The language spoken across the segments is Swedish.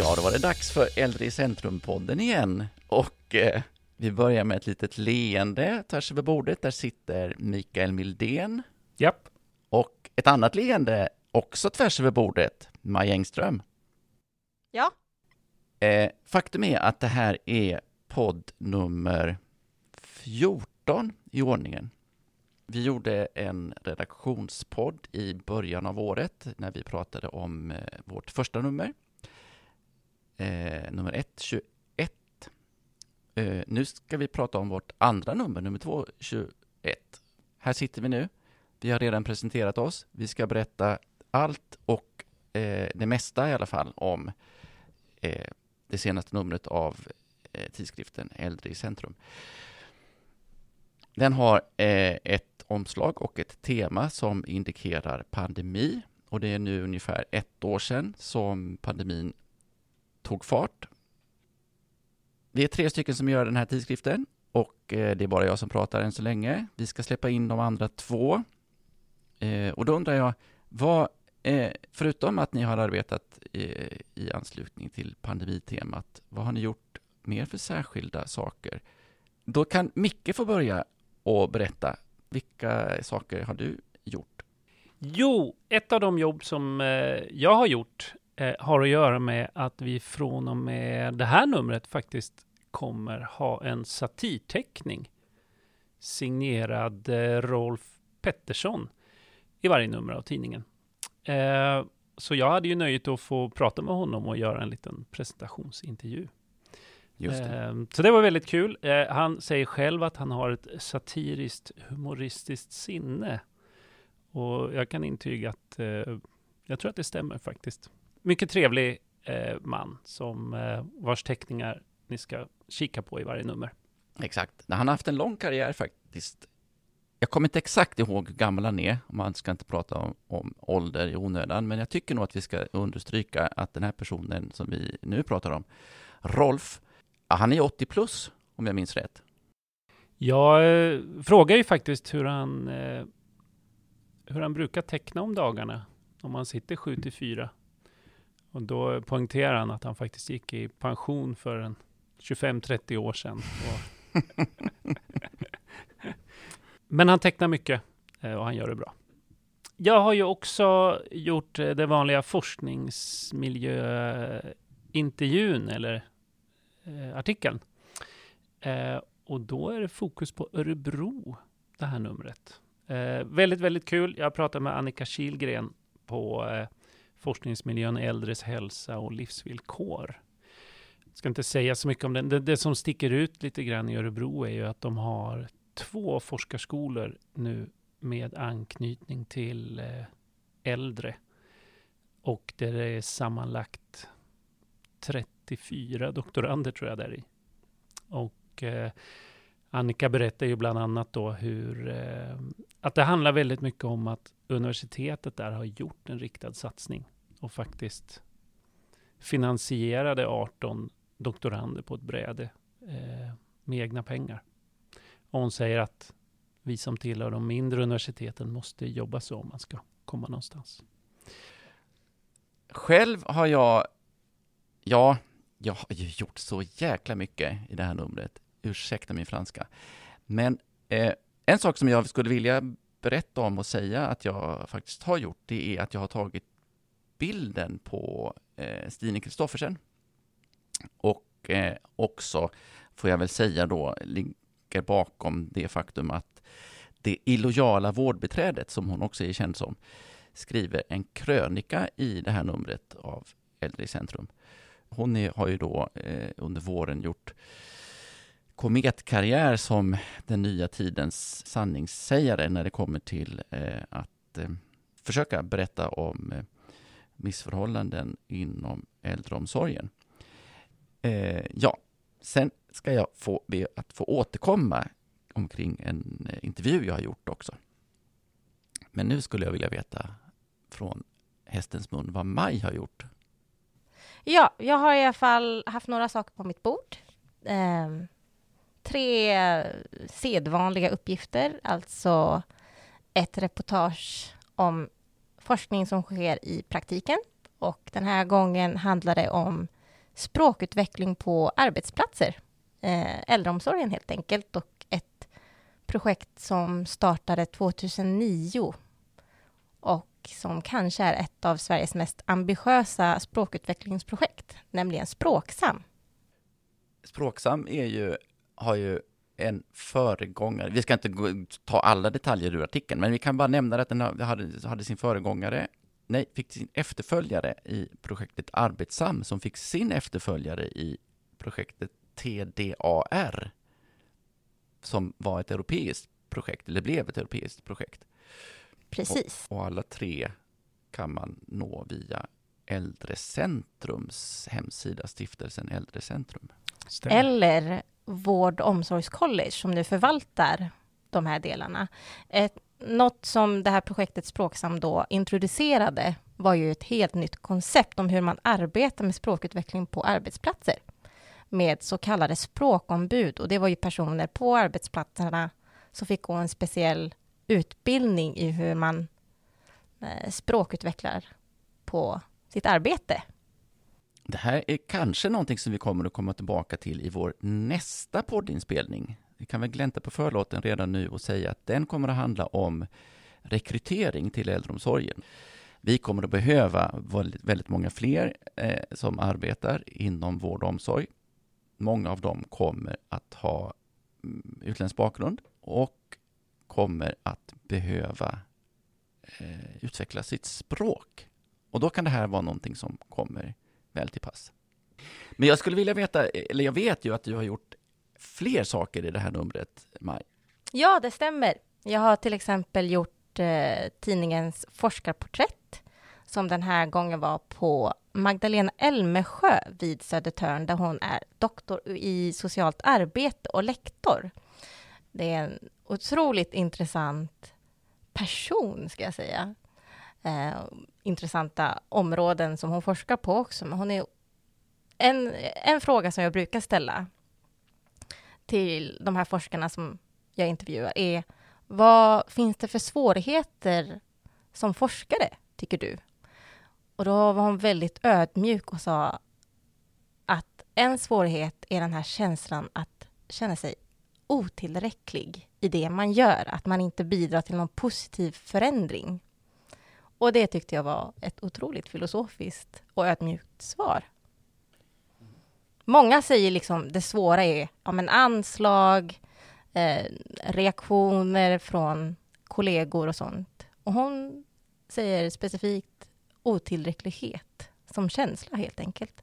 Ja, då var det dags för Äldre i Centrum-podden igen. Och vi börjar med ett litet leende tvärs över bordet. Där sitter Mikael Mildén. Japp. Och ett annat leende också tvärs över bordet. Maja Engström. Ja. Faktum är att det här är podd nummer 14 i ordningen. Vi gjorde en redaktionspodd i början av året när vi pratade om vårt första nummer. Nummer 121. Nu ska vi prata om vårt andra nummer, nummer 221. Här sitter vi nu. Vi har redan presenterat oss. Vi ska berätta allt och det mesta i alla fall om det senaste numret av tidskriften Äldre i Centrum. Den har ett omslag och ett tema som indikerar pandemi. Och det är nu ungefär ett år sedan som pandemin tog fart. Vi är 3 stycken som gör den här tidskriften och det är bara jag som pratar än så länge. Vi ska släppa in de andra 2. Och då undrar jag, vad, förutom att ni har arbetat i anslutning till pandemitemat, vad har ni gjort mer för särskilda saker? Då kan Micke få börja och berätta. Vilka saker har du gjort? Jo, ett av de jobb som jag har gjort har att göra med att vi från och med det här numret faktiskt kommer ha en satirteckning signerad Rolf Pettersson i varje nummer av tidningen. Så jag hade ju nöjet att få prata med honom och göra en liten presentationsintervju. Just det. Så det var väldigt kul. Han säger själv att han har ett satiriskt, humoristiskt sinne. Och jag kan intyga att jag tror att det stämmer faktiskt. Mycket trevlig man som vars teckningar ni ska kika på i varje nummer. Exakt. Han har haft en lång karriär faktiskt. Jag kommer inte exakt ihåg hur gammal han är. Man ska inte prata om ålder i onödan. Men jag tycker nog att vi ska understryka att den här personen som vi nu pratar om, Rolf, han är 80 plus om jag minns rätt. Jag frågar ju faktiskt hur han brukar teckna om dagarna. Om han sitter 7-4. Och då poängterar han att han faktiskt gick i pension för en 25-30 år sedan. Men han tecknar mycket och han gör det bra. Jag har ju också gjort det vanliga forskningsmiljöintervjun eller artikeln. Och då är det fokus på Örebro, det här numret. Väldigt, väldigt kul. Jag pratade med Annika Kielgren på forskningsmiljön, äldres hälsa och livsvillkor. Jag ska inte säga så mycket om den. Det som sticker ut lite grann i Örebro är ju att de har 2 forskarskolor nu med anknytning till äldre. Och det är sammanlagt 34 doktorander tror jag där i. Och Annika berättar ju bland annat då hur att det handlar väldigt mycket om att universitetet där har gjort en riktad satsning och faktiskt finansierade 18 doktorander på ett bräde med egna pengar. Och hon säger att vi som tillhör de mindre universiteten måste jobba så om man ska komma någonstans. Själv har jag har ju gjort så jäkla mycket i det här numret. Ursäkta min franska. Men en sak som jag skulle vilja berätta om och säga att jag faktiskt har gjort, det är att jag har tagit bilden på Stina Kristoffersen. Och också, får jag väl säga då, ligger bakom det faktum att det illojala vårdbiträdet, som hon också är känd som, skriver en krönika i det här numret av Äldre i Centrum. Hon har ju då under våren gjort kometkarriär som den nya tidens sanningssägare när det kommer till att försöka berätta om missförhållanden inom äldreomsorgen. Sen ska jag be att få återkomma omkring en intervju jag har gjort också. Men nu skulle jag vilja veta från hästens mun vad Maj har gjort. Ja, jag har i alla fall haft några saker på mitt bord. 3 sedvanliga uppgifter, alltså ett reportage om forskning som sker i praktiken. Och den här gången handlar det om språkutveckling på arbetsplatser. Äldreomsorgen helt enkelt, och ett projekt som startade 2009 och som kanske är ett av Sveriges mest ambitiösa språkutvecklingsprojekt, nämligen Språksam. Språksam har ju en föregångare. Vi ska inte ta alla detaljer ur artikeln, men vi kan bara nämna att den hade sin föregångare. Nej, fick sin efterföljare i projektet Arbetsam, som fick sin efterföljare i projektet TDAR, som var ett europeiskt projekt, eller blev ett europeiskt projekt. Precis. Och alla tre kan man nå via Äldre Centrums hemsida, stiftelsen Äldre Centrum. Stämmer. Eller Vård- och omsorgscollege som nu förvaltar de här delarna. Något som det här projektet Språksam då introducerade var ju ett helt nytt koncept om hur man arbetar med språkutveckling på arbetsplatser, med så kallade språkombud. Och det var ju personer på arbetsplatserna som fick gå en speciell utbildning i hur man språkutvecklar på sitt arbete. Det här är kanske någonting som vi kommer att komma tillbaka till i vår nästa poddinspelning. Vi kan väl glänta på förlåten redan nu och säga att den kommer att handla om rekrytering till äldreomsorgen. Vi kommer att behöva väldigt många fler som arbetar inom vård och omsorg. Många av dem kommer att ha utländsk bakgrund och kommer att behöva utveckla sitt språk. Och då kan det här vara någonting som kommer väl till pass. Men jag skulle vilja veta, eller jag vet ju att du har gjort fler saker i det här numret, Maj. Ja, det stämmer. Jag har till exempel gjort tidningens forskarporträtt, som den här gången var på Magdalena Elmesjö vid Södertörn, där hon är doktor i socialt arbete och lektor. Det är en otroligt intressant person, ska jag säga. Intressanta områden som hon forskar på också. Men hon är en fråga som jag brukar ställa till de här forskarna som jag intervjuar är: vad finns det för svårigheter som forskare, tycker du? Och då var hon väldigt ödmjuk och sa att en svårighet är den här känslan att känna sig otillräcklig i det man gör, att man inte bidrar till någon positiv förändring. Och det tyckte jag var ett otroligt filosofiskt och ödmjukt svar. Många säger liksom det svåra är anslag, reaktioner från kollegor och sånt. Och hon säger specifikt otillräcklighet som känsla helt enkelt.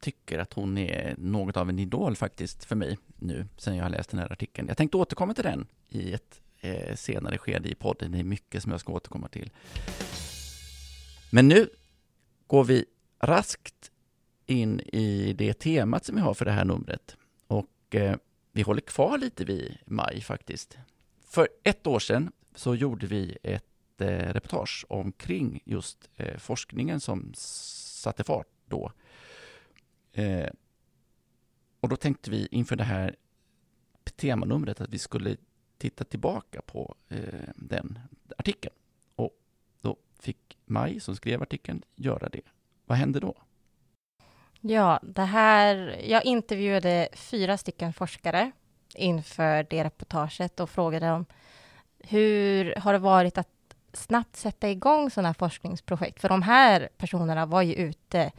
Tycker att hon är något av en idol faktiskt för mig nu sen jag har läst den här artikeln. Jag tänkte återkomma till den i ett senare skede i podden. Det är mycket som jag ska återkomma till. Men nu går vi raskt in i det temat som vi har för det här numret. Och vi håller kvar lite vid Maj faktiskt. För ett år sedan så gjorde vi ett reportage omkring just forskningen som satte fart då. Och då tänkte vi inför det här temanumret att vi skulle titta tillbaka på den artikeln. Och då fick Maj som skrev artikeln göra det. Vad hände då? Ja, jag intervjuade 4 stycken forskare inför det reportaget och frågade dem hur har det varit att snabbt sätta igång sådana här forskningsprojekt? För de här personerna var ju ute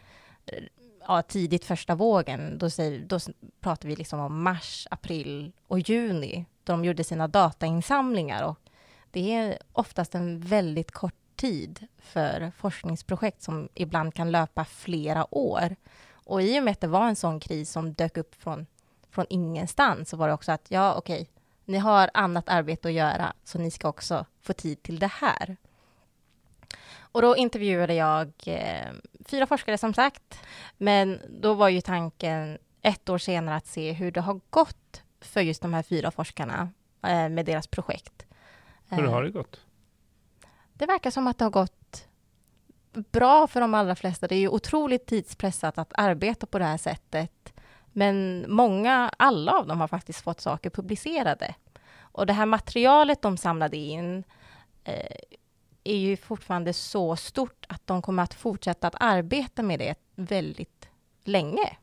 tidigt första vågen. Då pratar vi liksom om mars, april och juni, då de gjorde sina datainsamlingar. Och det är oftast en väldigt kort tid för forskningsprojekt som ibland kan löpa flera år. Och i och med att det var en sån kris som dök upp från ingenstans, så var det också att ni har annat arbete att göra, så ni ska också få tid till det här. Och då intervjuade jag 4 forskare som sagt. Men då var ju tanken ett år senare att se hur det har gått för just de här 4 forskarna med deras projekt. Hur har det gått? Det verkar som att det har gått bra för de allra flesta. Det är ju otroligt tidspressat att arbeta på det här sättet. Men alla av dem har faktiskt fått saker publicerade. Och det här materialet de samlade in är ju fortfarande så stort att de kommer att fortsätta att arbeta med det ett väldigt länge,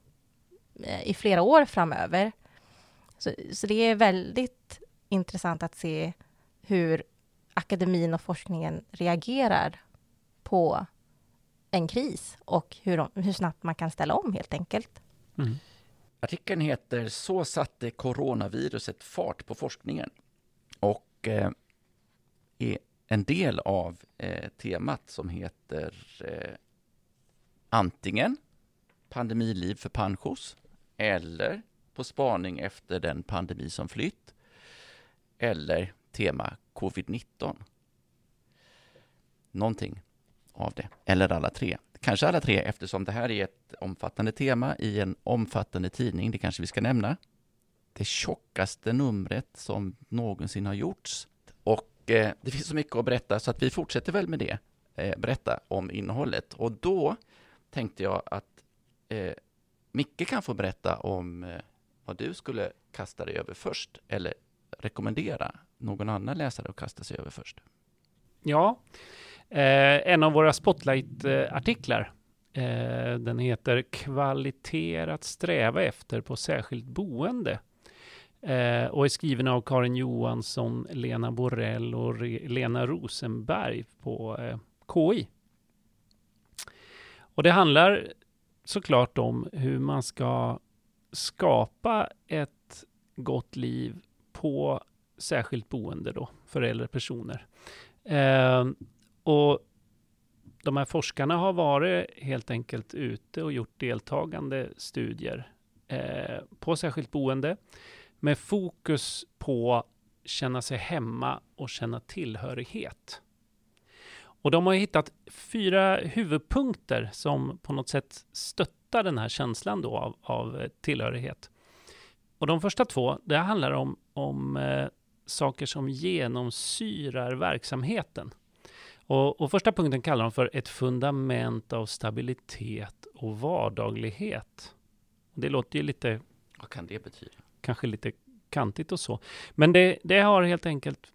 i flera år framöver. Så det är väldigt intressant att se hur akademin och forskningen reagerar på en kris och hur snabbt man kan ställa om helt enkelt. Mm. Artikeln heter "Så satte coronaviruset fart på forskningen" och är en del av temat som heter antingen pandemiliv för panschos eller på spaning efter den pandemi som flytt eller tema covid-19. Någonting av det. Eller alla tre. Kanske alla tre, eftersom det här är ett omfattande tema i en omfattande tidning. Det kanske vi ska nämna. Det tjockaste numret som någonsin har gjorts. Och det finns så mycket att berätta så att vi fortsätter väl med det. Berätta om innehållet. Och då tänkte jag att Micke kan få berätta om vad du skulle kasta dig över först. Eller rekommendera någon annan läsare att kasta sig över först. Ja, en av våra Spotlight-artiklar. Den heter "Kvaliteter att sträva efter på särskilt boende" och är skriven av Karin Johansson, Lena Borrell och Lena Rosenberg på KI. Och det handlar såklart om hur man ska skapa ett gott liv på särskilt boende då, för äldre personer. Och de här forskarna har varit helt enkelt ute och gjort deltagande studier på särskilt boende med fokus på känna sig hemma och känna tillhörighet. Och de har hittat 4 huvudpunkter som på något sätt stöttar den här känslan då av tillhörighet. Och de första 2, det handlar om saker som genomsyrar verksamheten. Och första punkten kallar de för ett fundament av stabilitet och vardaglighet. Det låter ju lite... Vad kan det betyda? Kanske lite kantigt och så. Men det har helt enkelt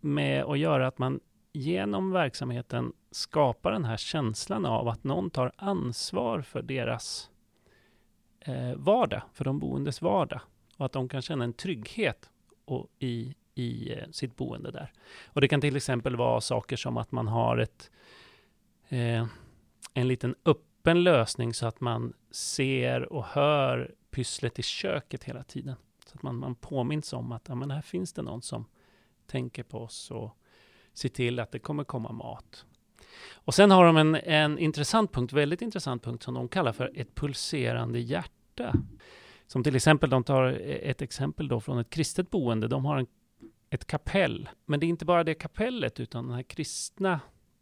med att göra att man genom verksamheten skapar den här känslan av att någon tar ansvar för deras vardag, för de boendes vardag. Och att de kan känna en trygghet och i sitt boende där. Och det kan till exempel vara saker som att man har en liten öppen lösning så att man ser och hör pysslet i köket hela tiden. Så att man påminns om att ja, men här finns det någon som tänker på oss och ser till att det kommer komma mat. Och sen har de en intressant punkt, väldigt intressant punkt som de kallar för ett pulserande hjärta. Som till exempel, de tar ett exempel då från ett kristet boende. De har ett kapell. Men det är inte bara det kapellet utan den här kristna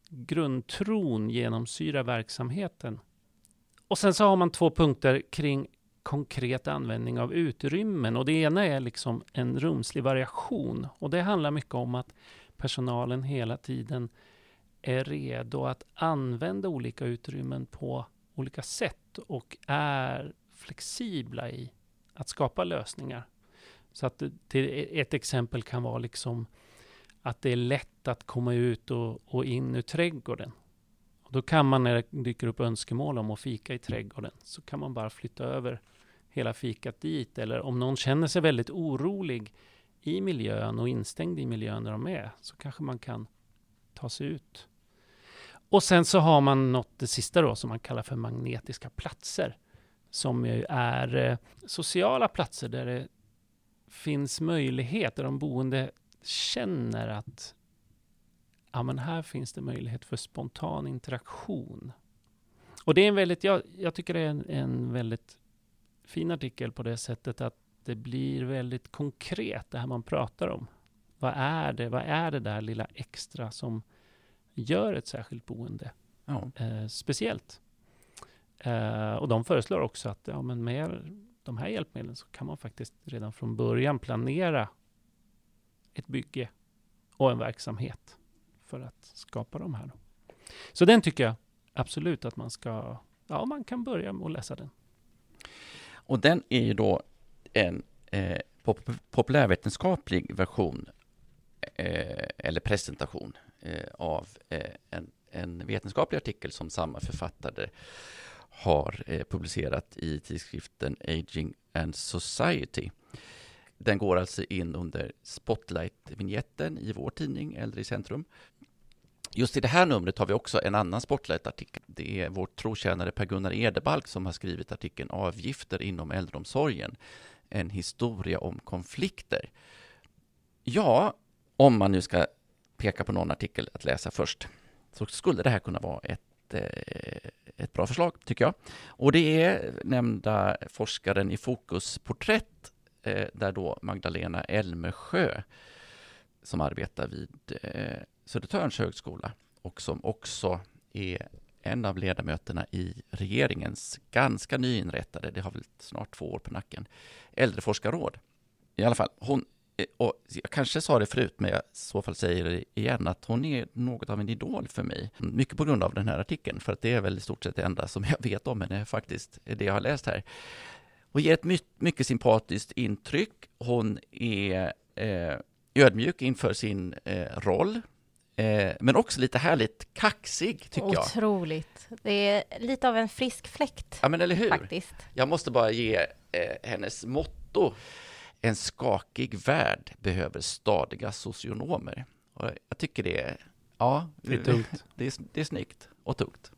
grundtron genomsyrar verksamheten. Och sen så har man 2 punkter kring konkret användning av utrymmen. Och det ena är liksom en rumslig variation. Och det handlar mycket om att personalen hela tiden är redo att använda olika utrymmen på olika sätt och är flexibla i att skapa lösningar. Så att ett exempel kan vara liksom att det är lätt att komma ut och in ur trädgården. Och då kan man, när det dyker upp önskemål om att fika i trädgården, så kan man bara flytta över hela fikat dit. Eller om någon känner sig väldigt orolig i miljön och instängd i miljön där de är, så kanske man kan ta sig ut. Och sen så har man något, det sista då, som man kallar för magnetiska platser. Som ju är sociala platser där det finns möjligheter. De boende känner att ja, men här finns det möjlighet för spontan interaktion. Och det är en väldigt, jag tycker det är en väldigt fin artikel på det sättet att det blir väldigt konkret det här man pratar om. Vad är det där lilla extra som gör ett särskilt boende speciellt? Och de föreslår också att ja, men med de här hjälpmedlen så kan man faktiskt redan från början planera ett bygge och en verksamhet för att skapa de här. Så den tycker jag absolut att man ska, ja, man kan börja med att läsa den. Och den är ju då en populärvetenskaplig version eller presentation av en vetenskaplig artikel som samma författare har publicerat i tidskriften Aging and Society. Den går alltså in under Spotlight-vignetten i vår tidning Äldre i Centrum. Just i det här numret har vi också en annan Spotlight-artikel. Det är vår trotjänare Per Gunnar Edeback som har skrivit artikeln Avgifter inom äldreomsorgen. En historia om konflikter. Ja, om man nu ska peka på någon artikel att läsa först så skulle det här kunna vara ett bra förslag tycker jag. Och det är nämnda forskaren i fokusporträtt där då Magdalena Elmesjö som arbetar vid Södertörns högskola och som också är en av ledamöterna i regeringens ganska nyinrättade, det har väl snart 2 år på nacken, äldreforskarråd. I alla fall, hon, och jag kanske sa det förut men jag i så fall säger det igen, att hon är något av en idol för mig. Mycket på grund av den här artikeln, för att det är väl i stort sett det enda som jag vet om henne faktiskt, det jag har läst här. Hon ger ett mycket sympatiskt intryck. Hon är ödmjuk inför sin roll. Men också lite härligt kaxig tycker jag. Otroligt. Det är lite av en frisk fläkt. Ja, men eller hur? Faktiskt. Jag måste bara ge hennes motto. En skakig värld behöver stadiga socionomer. Och jag tycker det är, ja, det är tungt. Det är snyggt och tungt.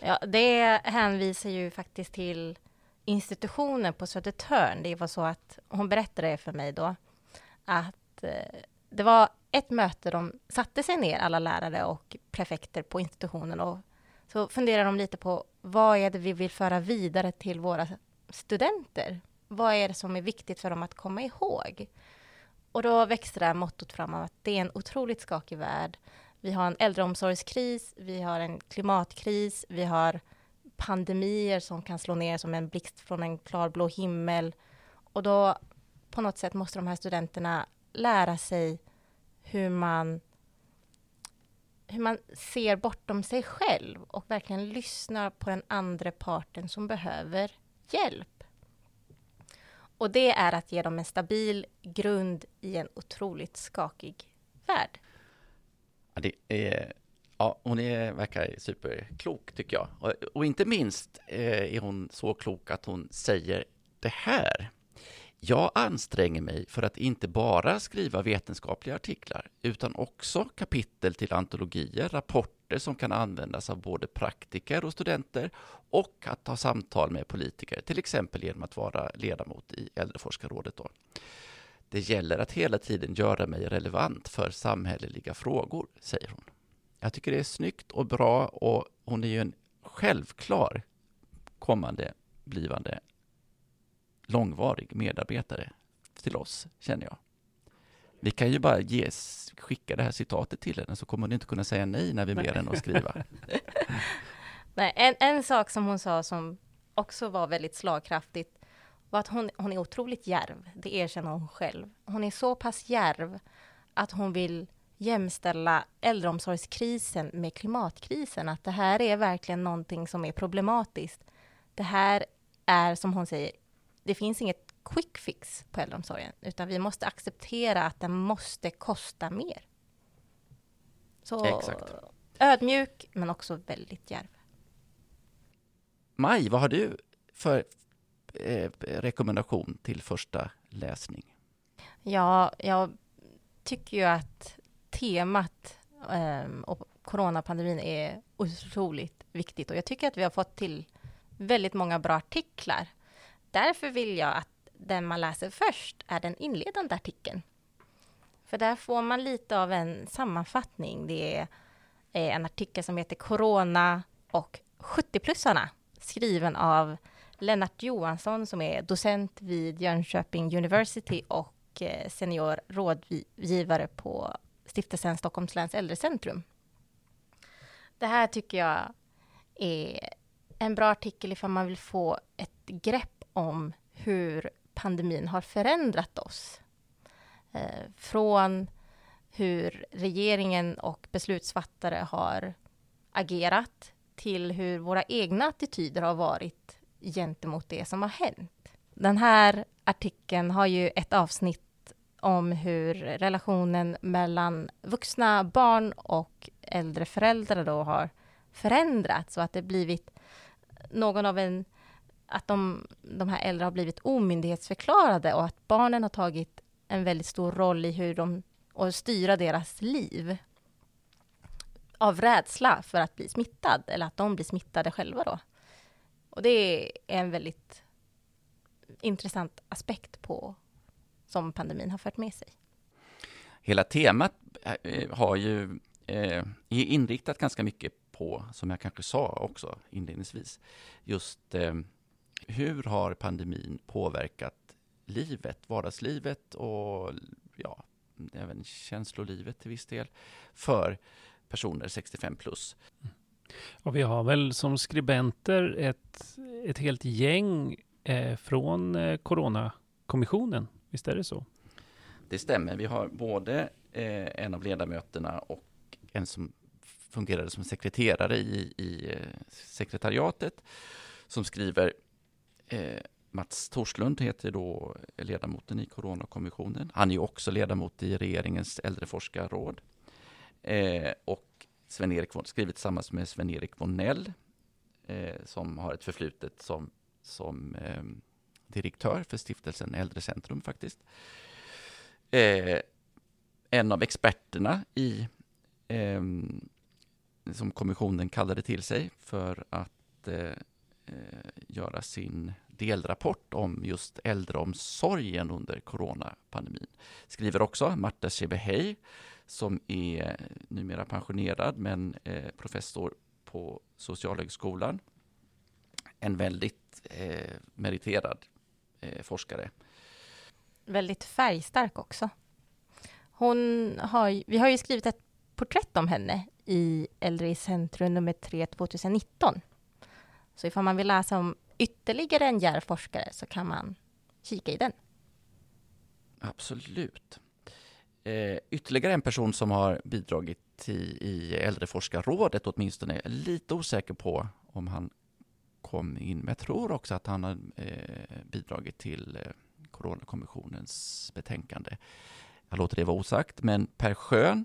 Ja, det hänvisar ju faktiskt till institutionen på Södertörn. Det var så att hon berättade för mig då att det var ett möte, de satte sig ner alla lärare och prefekter på institutionen och så funderade de lite på vad är det vi vill föra vidare till våra studenter? Vad är det som är viktigt för dem att komma ihåg? Och då växte det här mottot fram att det är en otroligt skakig värld. Vi har en äldreomsorgskris, vi har en klimatkris, vi har pandemier som kan slå ner som en blixt från en klarblå himmel. Och då på något sätt måste de här studenterna lära sig hur man ser bortom sig själv och verkligen lyssnar på den andra parten som behöver hjälp. Och det är att ge dem en stabil grund i en otroligt skakig värld. Ja, det är... Ja, hon verkar superklok tycker jag. Och inte minst är hon så klok att hon säger det här. Jag anstränger mig för att inte bara skriva vetenskapliga artiklar utan också kapitel till antologier, rapporter som kan användas av både praktiker och studenter och att ta samtal med politiker, till exempel genom att vara ledamot i Äldreforskarrådet då. Det gäller att hela tiden göra mig relevant för samhälleliga frågor, säger hon. Jag tycker det är snyggt och bra och hon är ju en självklar kommande, blivande, långvarig medarbetare till oss, känner jag. Vi kan ju bara skicka det här citatet till henne så kommer hon inte kunna säga nej när vi ber henne att skriva. Nej, en sak som hon sa som också var väldigt slagkraftigt var att hon är otroligt järv. Det erkänner hon själv. Hon är så pass järv att hon vill jämställa äldreomsorgskrisen med klimatkrisen. Att det här är verkligen någonting som är problematiskt. Det här är, som hon säger, det finns inget quick fix på äldreomsorgen. Utan vi måste acceptera att den måste kosta mer. Så exakt. Ödmjuk men också väldigt djärv. Maj, vad har du för rekommendation till första läsning? Ja, jag tycker ju att temat och coronapandemin är otroligt viktigt och jag tycker att vi har fått till väldigt många bra artiklar. Därför vill jag att den man läser först är den inledande artikeln. För där får man lite av en sammanfattning. Det är en artikel som heter Corona och 70-plussarna skriven av Lennarth Johansson som är docent vid Jönköping University och senior rådgivare på Stiftelsen Stockholms läns äldrecentrum. Det här tycker jag är en bra artikel ifall man vill få ett grepp om hur pandemin har förändrat oss. Från hur regeringen och beslutsfattare har agerat till hur våra egna attityder har varit gentemot det som har hänt. Den här artikeln har ju ett avsnitt om hur relationen mellan vuxna barn och äldre föräldrar då har förändrats och att det blivit någon av en, att de här äldre har blivit omyndighetsförklarade och att barnen har tagit en väldigt stor roll i hur de och styra deras liv av rädsla för att bli smittad eller att de blir smittade själva då. Och det är en väldigt intressant aspekt på som pandemin har fört med sig. Hela temat har ju är inriktat ganska mycket på, som jag kanske sa också inledningsvis, just hur har pandemin påverkat livet, vardagslivet och ja, även känslolivet till viss del för personer 65 plus. Och vi har väl som skribenter ett helt gäng från Coronakommissionen, visst är det så? Det stämmer, vi har både en av ledamöterna och en som fungerade som sekreterare i sekretariatet som skriver. Mats Torslund heter då ledamoten i Coronakommissionen. Han är ju också ledamot i regeringens äldreforskarråd. Och Sven-Erik skrivit tillsammans med Sven-Erik Vonell som har ett förflutet som direktör för stiftelsen Äldre i Centrum faktiskt. En av experterna i som kommissionen kallade till sig för att göra sin delrapport om just äldreomsorgen under coronapandemin. Skriver också Marta Shebehei som är numera pensionerad men professor på Socialhögskolan. En väldigt meriterad forskare. Väldigt färgstark också. Vi har ju skrivit ett porträtt om henne i Äldre i Centrum nummer 3 2019. Så ifall man vill läsa om ytterligare en hjärnforskare så kan man kika i den. Absolut. Ytterligare en person som har bidragit till, i Äldreforskarrådet åtminstone. Jag är lite osäker på om han kom in. Men jag tror också att han har bidragit till Coronakommissionens betänkande. Jag låter det vara osagt. Men Per Sjön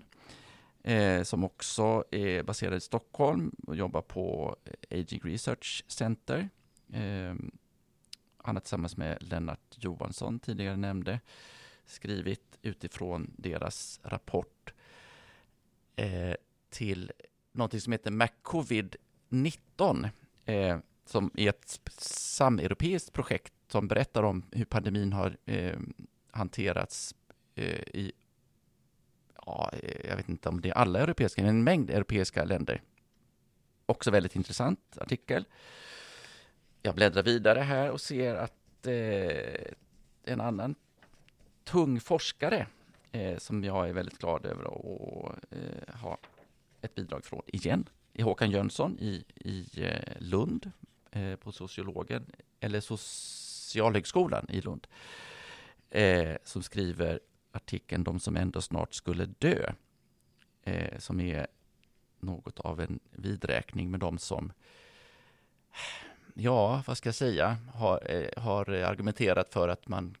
som också är baserad i Stockholm och jobbar på Aging Research Center. Han har tillsammans med Lennarth Johansson tidigare nämnde skrivit utifrån deras rapport till någonting som heter MacCovid-19 som är ett sameuropeiskt projekt som berättar om hur pandemin har hanterats i jag vet inte om det är alla europeiska men en mängd europeiska länder. Också väldigt intressant artikel. Jag bläddrar vidare här och ser att en annan tung forskare som jag är väldigt glad över att ha ett bidrag från igen är Håkan Jönsson i Lund på sociologen eller Socialhögskolan i Lund som skriver artikeln De som ändå snart skulle dö som är något av en vidräkning med de som vad ska jag säga, har argumenterat för att man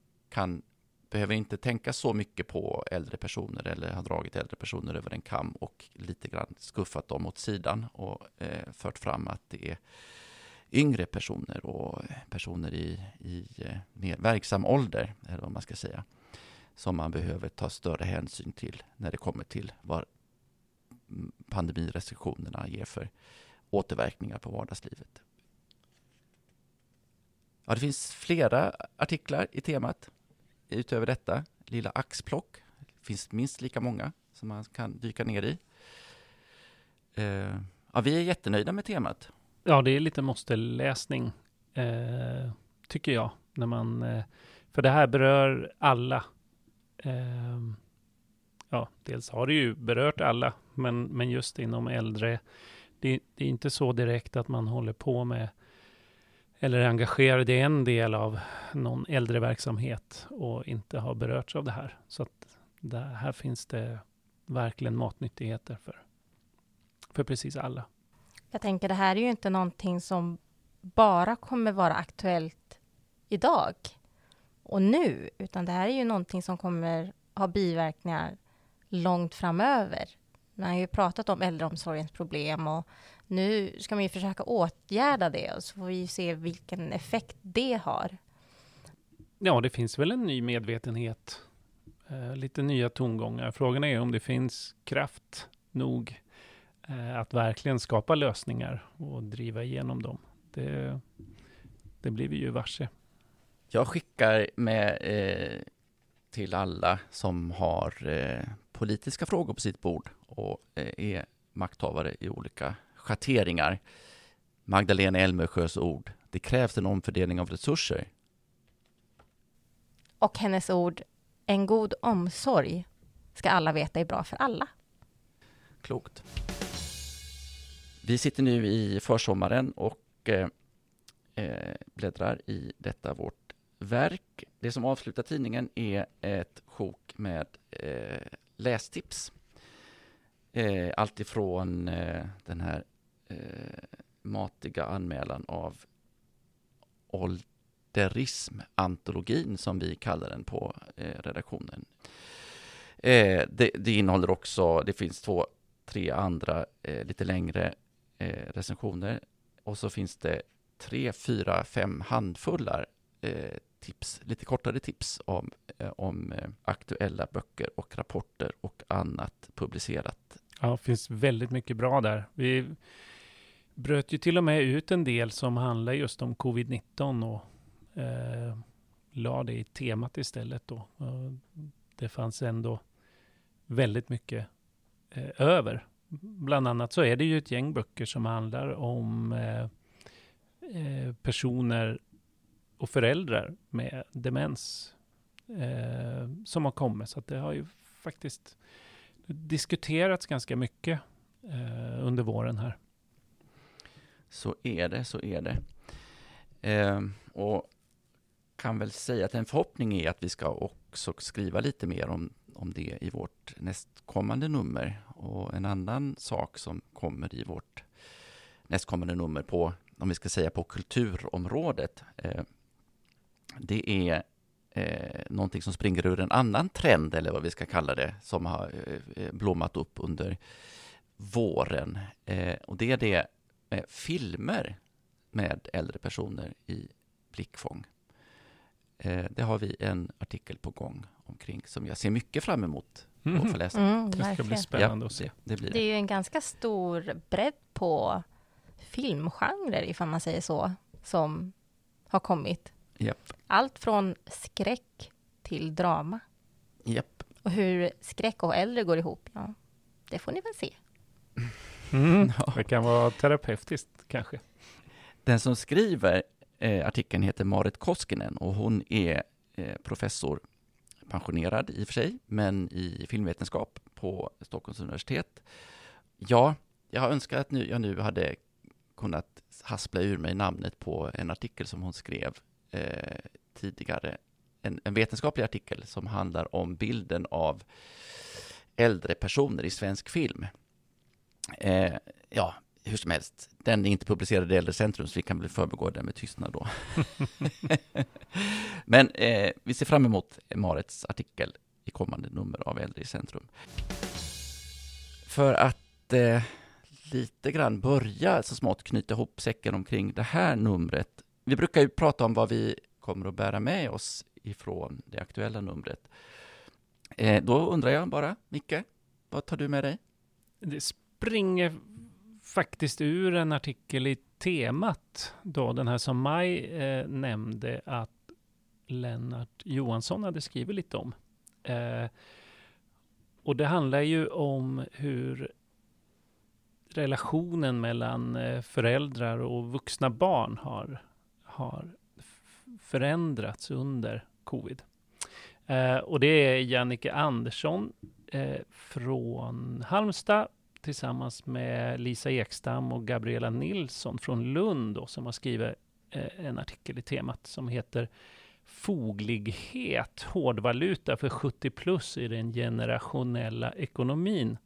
behöver inte tänka så mycket på äldre personer eller har dragit äldre personer över en kam och lite grann skuffat dem åt sidan och fört fram att det är yngre personer och personer i mer verksam ålder eller vad man ska säga som man behöver ta större hänsyn till när det kommer till vad pandemirestriktionerna ger för återverkningar på vardagslivet. Ja, det finns flera artiklar i temat utöver detta. Lilla axplock. Det finns minst lika många som man kan dyka ner i. Vi är jättenöjda med temat. Ja, det är lite måste-läsning tycker jag. När man, för det här berör alla. Dels har det ju berört alla, men just inom äldre, det är inte så direkt att man håller på med eller är engagerad i en del av någon äldreverksamhet och inte har berörts av det här. Så att här finns det verkligen matnyttigheter för precis alla. Jag tänker det här är ju inte någonting som bara kommer vara aktuellt idag och nu, utan det här är ju någonting som kommer ha biverkningar långt framöver. Man har ju pratat om äldreomsorgens problem och Nu ska man ju försöka åtgärda det och så får vi se vilken effekt det har. Ja, det finns väl en ny medvetenhet, lite nya tongångar. Frågan är om det finns kraft nog att verkligen skapa lösningar och driva igenom dem. Det blir vi ju varse. Jag skickar med till alla som har politiska frågor på sitt bord och är makthavare i olika schatteringar. Magdalena Elmesjös ord: det krävs en omfördelning av resurser. Och hennes ord: en god omsorg ska alla veta är bra för alla. Klokt. Vi sitter nu i försommaren och bläddrar i detta vårt verk. Det som avslutar tidningen är ett sjok med lästips. Allt ifrån den här matiga anmälan av ålderism-antologin som vi kallar den på redaktionen. Det innehåller också, det finns 2-3 andra lite längre recensioner, och så finns det 3-5 handfullar tips, lite kortare tips om aktuella böcker och rapporter och annat publicerat. Ja, det finns väldigt mycket bra där. Vi bröt ju till och med ut en del som handlar just om covid-19 och la det i temat istället då. Det fanns ändå väldigt mycket över. Bland annat så är det ju ett gäng böcker som handlar om personer och föräldrar med demens som har kommit. Så att det har ju faktiskt diskuterats ganska mycket under våren här. Så är det. Och kan väl säga att en förhoppning är att vi ska också skriva lite mer om det i vårt nästkommande nummer. Och en annan sak som kommer i vårt nästkommande nummer på, om vi ska säga på kulturområdet, det är någonting som springer ur en annan trend, eller vad vi ska kalla det, som har blommat upp under våren. Och det är det med filmer med äldre personer i blickfång. Det har vi en artikel på gång omkring som jag ser mycket fram emot att få läsa. Det ska bli spännande att se. Det är ju en ganska stor bredd på filmgenrer, ifall man säger så, som har kommit. Yep. Allt från skräck till drama. Yep. Och hur skräck och äldre går ihop, ja, det får ni väl se. Det kan vara terapeutiskt kanske. Den som skriver artikeln heter Marit Koskinen, och hon är professor, pensionerad i och för sig, men i filmvetenskap på Stockholms universitet. Ja, jag har önskat att jag nu hade kunnat haspla ur mig namnet på en artikel som hon skrev tidigare. En vetenskaplig artikel som handlar om bilden av äldre personer i svensk film. Ja, hur som helst. Den är inte publicerad i Äldre Centrum, så vi kan väl förbegå den med tystnad då. Men vi ser fram emot Marets artikel i kommande nummer av Äldre i Centrum. För att lite grann börja så smått knyta ihop säcken omkring det här numret. Vi brukar ju prata om vad vi kommer att bära med oss ifrån det aktuella numret. Då undrar jag bara, Micke, vad tar du med dig? Det springer faktiskt ur en artikel i temat då, den här som Maj nämnde att Lennarth Johansson hade skrivit lite om. Och det handlar ju om hur relationen mellan föräldrar och vuxna barn har förändrats under covid. Och det är Jannicke Andersson från Halmstad tillsammans med Lisa Ekstam och Gabriela Nilsson från Lund då, som har skrivit en artikel i temat som heter Foglighet, hårdvaluta för 70 plus i den generationella ekonomin.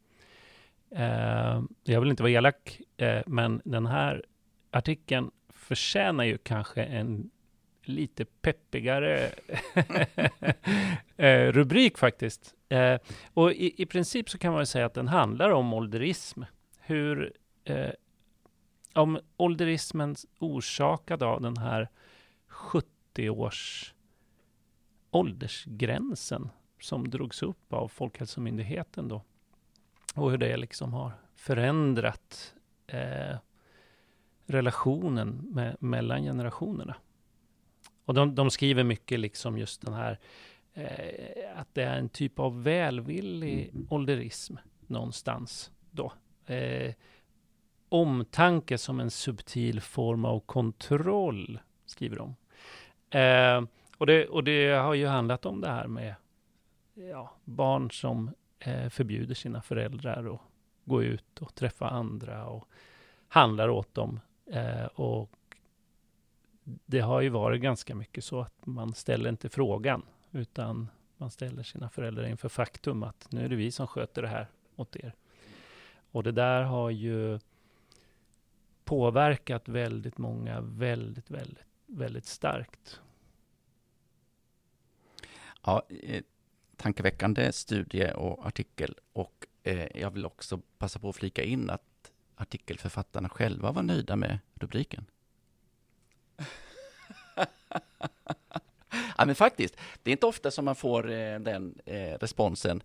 Jag vill inte vara elak, men den här artikeln förtjänar ju kanske en lite peppigare rubrik faktiskt. Och i princip så kan man säga att den handlar om ålderism. Hur om ålderismen orsakad av den här 70-års åldersgränsen som drogs upp av Folkhälsomyndigheten då, och hur det liksom har förändrat relationen mellan generationerna. Och de skriver mycket liksom just den här att det är en typ av välvillig ålderism någonstans då. Omtanke som en subtil form av kontroll, skriver de. Och det har ju handlat om det här med barn som förbjuder sina föräldrar att gå ut och träffa andra och handlar åt dem. Och det har ju varit ganska mycket så att man ställer inte frågan, utan man ställer sina föräldrar inför faktum att nu är det vi som sköter det här åt er. Och det där har ju påverkat väldigt många väldigt, väldigt, väldigt starkt. Ja, tankeväckande studie och artikel, och jag vill också passa på att flika in att artikelförfattarna själva var nöjda med rubriken. Ja, men faktiskt, det är inte ofta som man får den responsen.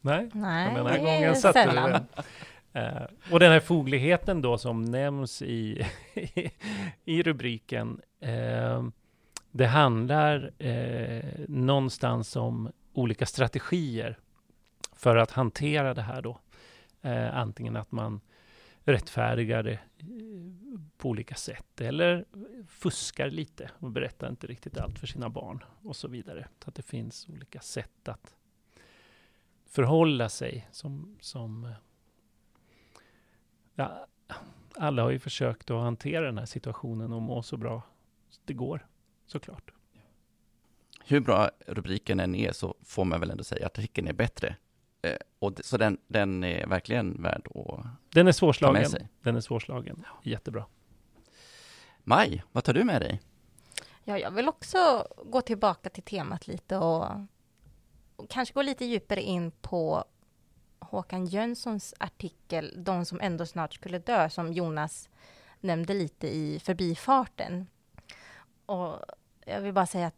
Nej, den här gången satte du den. Och den här fogligheten då som nämns i rubriken, det handlar någonstans om olika strategier för att hantera det här då. Antingen att man rättfärdigar det på olika sätt eller fuskar lite och berättar inte riktigt allt för sina barn och så vidare. Så att det finns olika sätt att förhålla sig som ja, alla har ju försökt att hantera den här situationen och må så bra det går, såklart. Hur bra rubriken än är så får man väl ändå säga att artikeln är bättre. Så den är verkligen värd att ta med sig. Den är svårslagen. Jättebra. Maj, vad tar du med dig? Ja, jag vill också gå tillbaka till temat lite och kanske gå lite djupare in på Håkan Jönssons artikel De som ändå snart skulle dö, som Jonas nämnde lite i förbifarten. Och jag vill bara säga att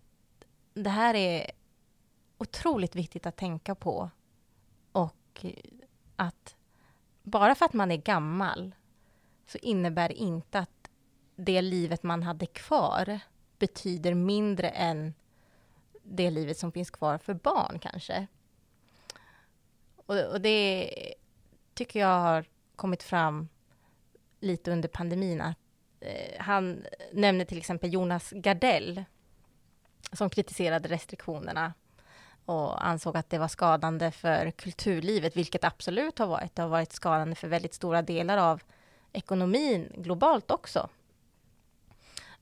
det här är otroligt viktigt att tänka på. Och att bara för att man är gammal så innebär det inte att det livet man hade kvar betyder mindre än det livet som finns kvar för barn kanske. Och det tycker jag har kommit fram lite under pandemin. Att, han nämnde till exempel Jonas Gardell som kritiserade restriktionerna och ansåg att det var skadande för kulturlivet, vilket absolut har varit. Det har varit skadande för väldigt stora delar av ekonomin globalt också.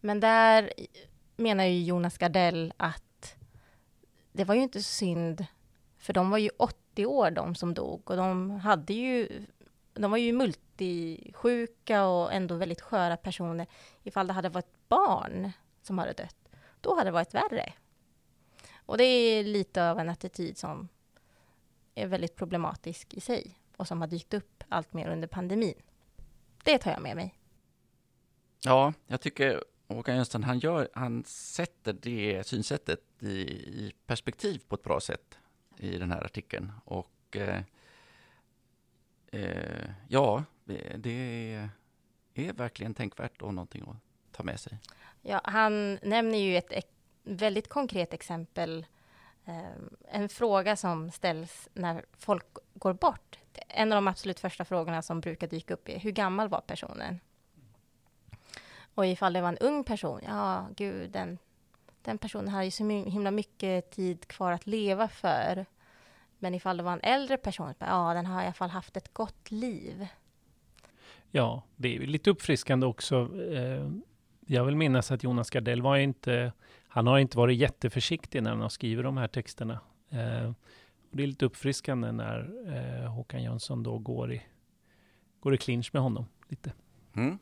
Men där menar ju Jonas Gardell att det var ju inte synd, för de var ju 80 år de som dog, och de var ju multisjuka och ändå väldigt sköra personer. Ifall det hade varit barn som hade dött, då hade det varit värre. Och det är lite av en attityd som är väldigt problematisk i sig och som har dykt upp allt mer under pandemin. Det tar jag med mig. Ja, jag tycker Håkan Jönsson, han sätter det synsättet i perspektiv på ett bra sätt i den här artikeln. Och ja, det är verkligen tänkvärt och någonting att ta med sig. Ja, han nämner ju ett väldigt konkret exempel. En fråga som ställs när folk går bort. En av de absolut första frågorna som brukar dyka upp är: hur gammal var personen? Och ifall det var en ung person, ja gud, den personen har ju så himla mycket tid kvar att leva för. Men ifall det var en äldre person, ja, den har i alla fall haft ett gott liv. Ja, det är lite uppfriskande också. Jag vill minnas att Jonas Gardell han har inte varit jätteförsiktig när han skriver de här texterna. Det är lite uppfriskande när Håkan Jönsson då går i clinch med honom lite. Mm.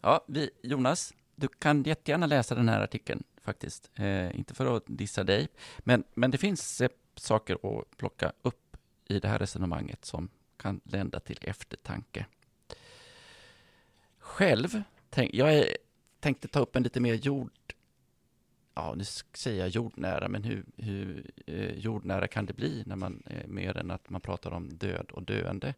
Ja, Jonas, du kan jättegärna läsa den här artikeln faktiskt. Inte för att dissa dig, men det finns saker att plocka upp i det här resonemanget som kan lända till eftertanke. själv tänkte ta upp en lite mer jordnära, men hur jordnära kan det bli när man mer än att man pratar om död och döende?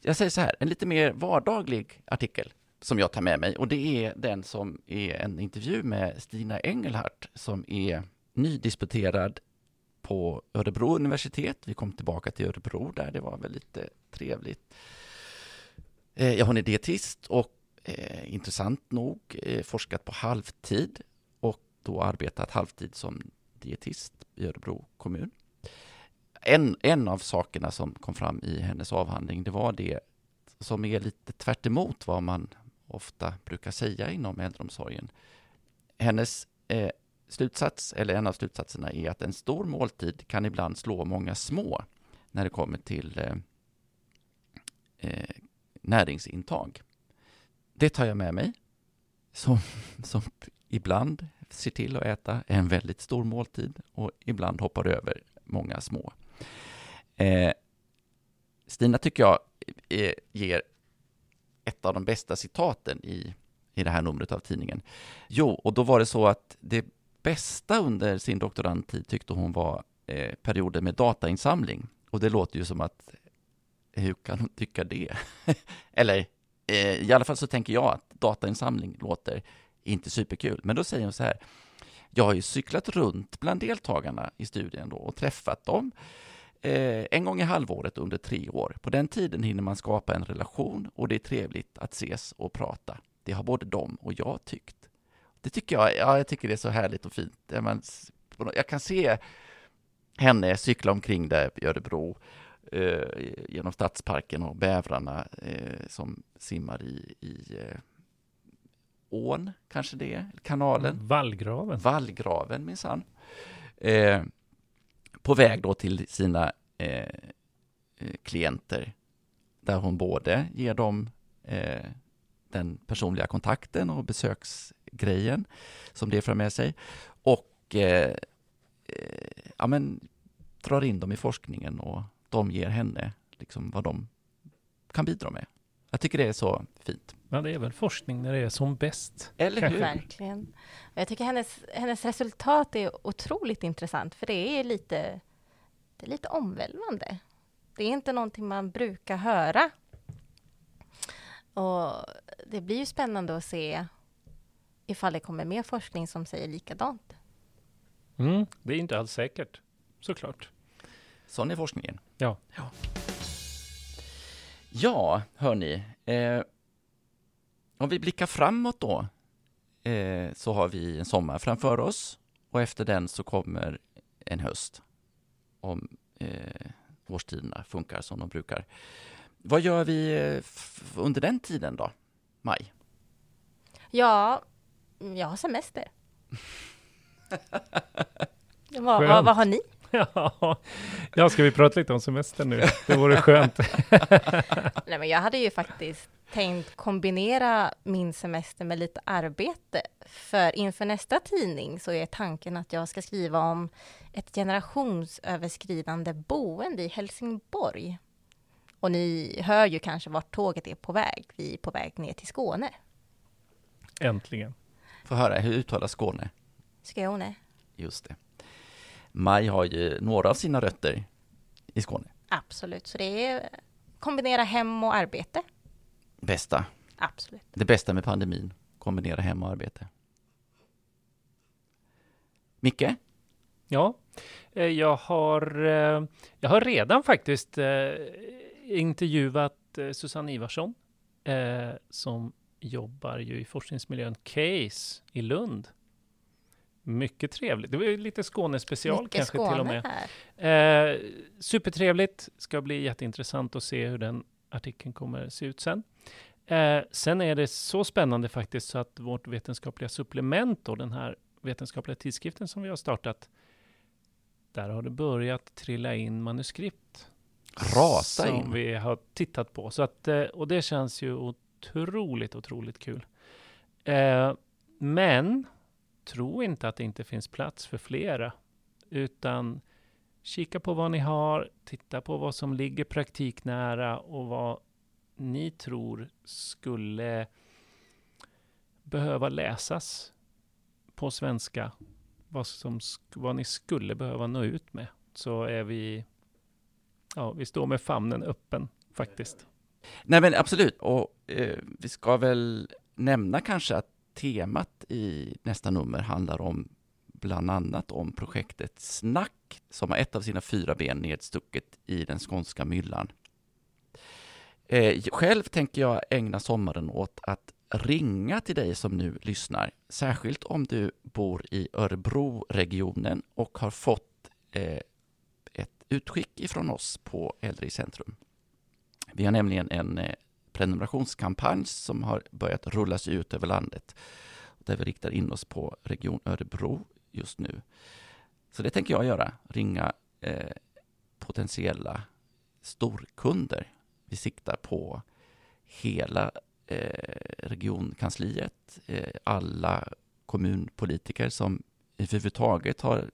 Jag säger så här, en lite mer vardaglig artikel som jag tar med mig, och det är den som är en intervju med Stina Engelhardt som är nydisputerad på Örebro universitet. Vi kom tillbaka till Örebro där, det var väldigt trevligt. Hon är dietist och intressant nog forskat på halvtid och då arbetat halvtid som dietist i Örebro kommun. En av sakerna som kom fram i hennes avhandling, det var det som är lite tvärt emot vad man ofta brukar säga inom äldreomsorgen. Hennes slutsats, eller en av slutsatserna, är att en stor måltid kan ibland slå många små när det kommer till näringsintag. Det tar jag med mig som ibland ser till att äta en väldigt stor måltid och ibland hoppar över många små. Stina tycker jag ger ett av de bästa citaten i det här numret av tidningen. Jo, och då var det så att det bästa under sin doktorandtid tyckte hon var perioder med datainsamling. Och det låter ju som att hur kan hon tycka det? Eller i alla fall så tänker jag att datainsamling låter inte superkul. Men då säger hon så här: jag har ju cyklat runt bland deltagarna i studien då och träffat dem en gång i halvåret under 3 år. På den tiden hinner man skapa en relation och det är trevligt att ses och prata. Det har både de och jag tyckt. Det tycker jag, ja, jag tycker det är så härligt och fint. Jag kan se henne cykla omkring där i Örebro genom stadsparken och bävrarna som simmar i ån, kanske det är, kanalen. Vallgraven minsann. På väg då till sina klienter, där hon både ger dem den personliga kontakten och besöksgrejen som det för med sig och drar in dem i forskningen och de ger henne liksom vad de kan bidra med. Jag tycker det är så fint. Ja, det är väl forskning när det är som bäst. Eller hur? Verkligen. Jag tycker hennes resultat är otroligt intressant, för det är lite omvälvande. Det är inte någonting man brukar höra. Och det blir ju spännande att se ifall det kommer mer forskning som säger likadant. Det är inte alls säkert, såklart. Sån är forskningen. Ja. Ja, hörni. Om vi blickar framåt då så har vi en sommar framför oss och efter den så kommer en höst om årstiderna funkar som de brukar. Vad gör vi under den tiden då, Maj? Ja, jag har semester. Vad har ni? Ja, ska vi prata lite om semester nu? Det vore skönt. Nej, men jag hade ju faktiskt tänkt kombinera min semester med lite arbete. För inför nästa tidning så är tanken att jag ska skriva om ett generationsöverskridande boende i Helsingborg. Och ni hör ju kanske vart tåget är på väg. Vi är på väg ner till Skåne. Äntligen. Får höra, hur uttalas Skåne? Skåne. Just det. Maj har ju några av sina rötter i Skåne. Absolut, så det är kombinera hem och arbete. Bästa. Absolut. Det bästa med pandemin, kombinera hem och arbete. Micke? Ja, jag har redan faktiskt intervjuat Susanne Ivarsson som jobbar ju i forskningsmiljön Case i Lund. Mycket trevligt. Det var ju lite Skånespecial mycket kanske Skåne till och med. Supertrevligt. Ska bli jätteintressant att se hur den artikeln kommer se ut sen. Sen är det så spännande faktiskt så att vårt vetenskapliga supplement och den här vetenskapliga tidskriften som vi har startat, där har det börjat trilla in manuskript. Rasa in. Som vi har tittat på. Så att, och det känns ju otroligt kul. Men tro inte att det inte finns plats för flera, utan kika på vad ni har, titta på vad som ligger praktiknära och vad ni tror skulle behöva läsas på svenska, vad ni skulle behöva nå ut med, så är vi står med famnen öppen faktiskt. Nej, men absolut, och vi ska väl nämna kanske att temat i nästa nummer handlar om bland annat om projektet Snack, som har ett av sina 4 ben nedstucket i den skånska myllan. Själv tänker jag ägna sommaren åt att ringa till dig som nu lyssnar, särskilt om du bor i Örebro-regionen och har fått ett utskick ifrån oss på Äldre i Centrum. Vi har nämligen en prenumerationskampanj som har börjat rullas ut över landet, där vi riktar in oss på region Örebro just nu. Så det tänker jag göra, ringa potentiella storkunder. Vi siktar på hela regionkansliet, alla kommunpolitiker som överhuvudtaget har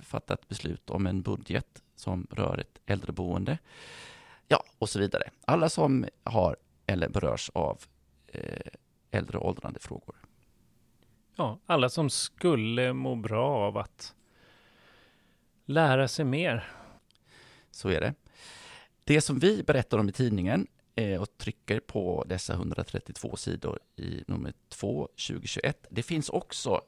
fattat beslut om en budget som rör ett äldreboende, ja, och så vidare. Alla som har eller berörs av äldre och åldrande frågor. Ja, alla som skulle må bra av att lära sig mer. Så är det. Det som vi berättar om i tidningen och trycker på dessa 132 sidor i nummer 2 2021. Det finns också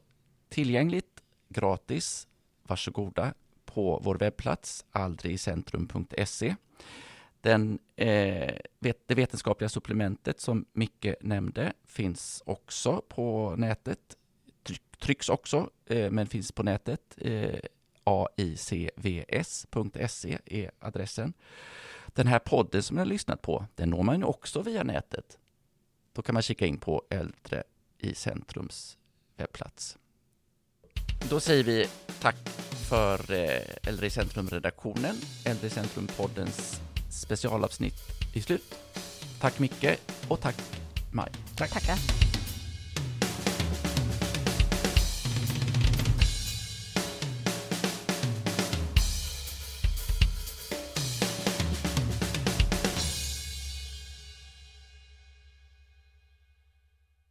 tillgängligt gratis, varsågoda, på vår webbplats aldrigicentrum.se. Det vetenskapliga supplementet som Micke nämnde finns också på nätet. Trycks också, men finns på nätet. AICVS.se är adressen. Den här podden som ni har lyssnat på, den når man ju också via nätet. Då kan man kika in på Äldre i Centrums webbplats. Då säger vi tack för Äldre i Centrum-redaktionen. Äldre i Centrum-poddens specialavsnitt i slut. Tack Micke och tack Maj. Tack. Tackar.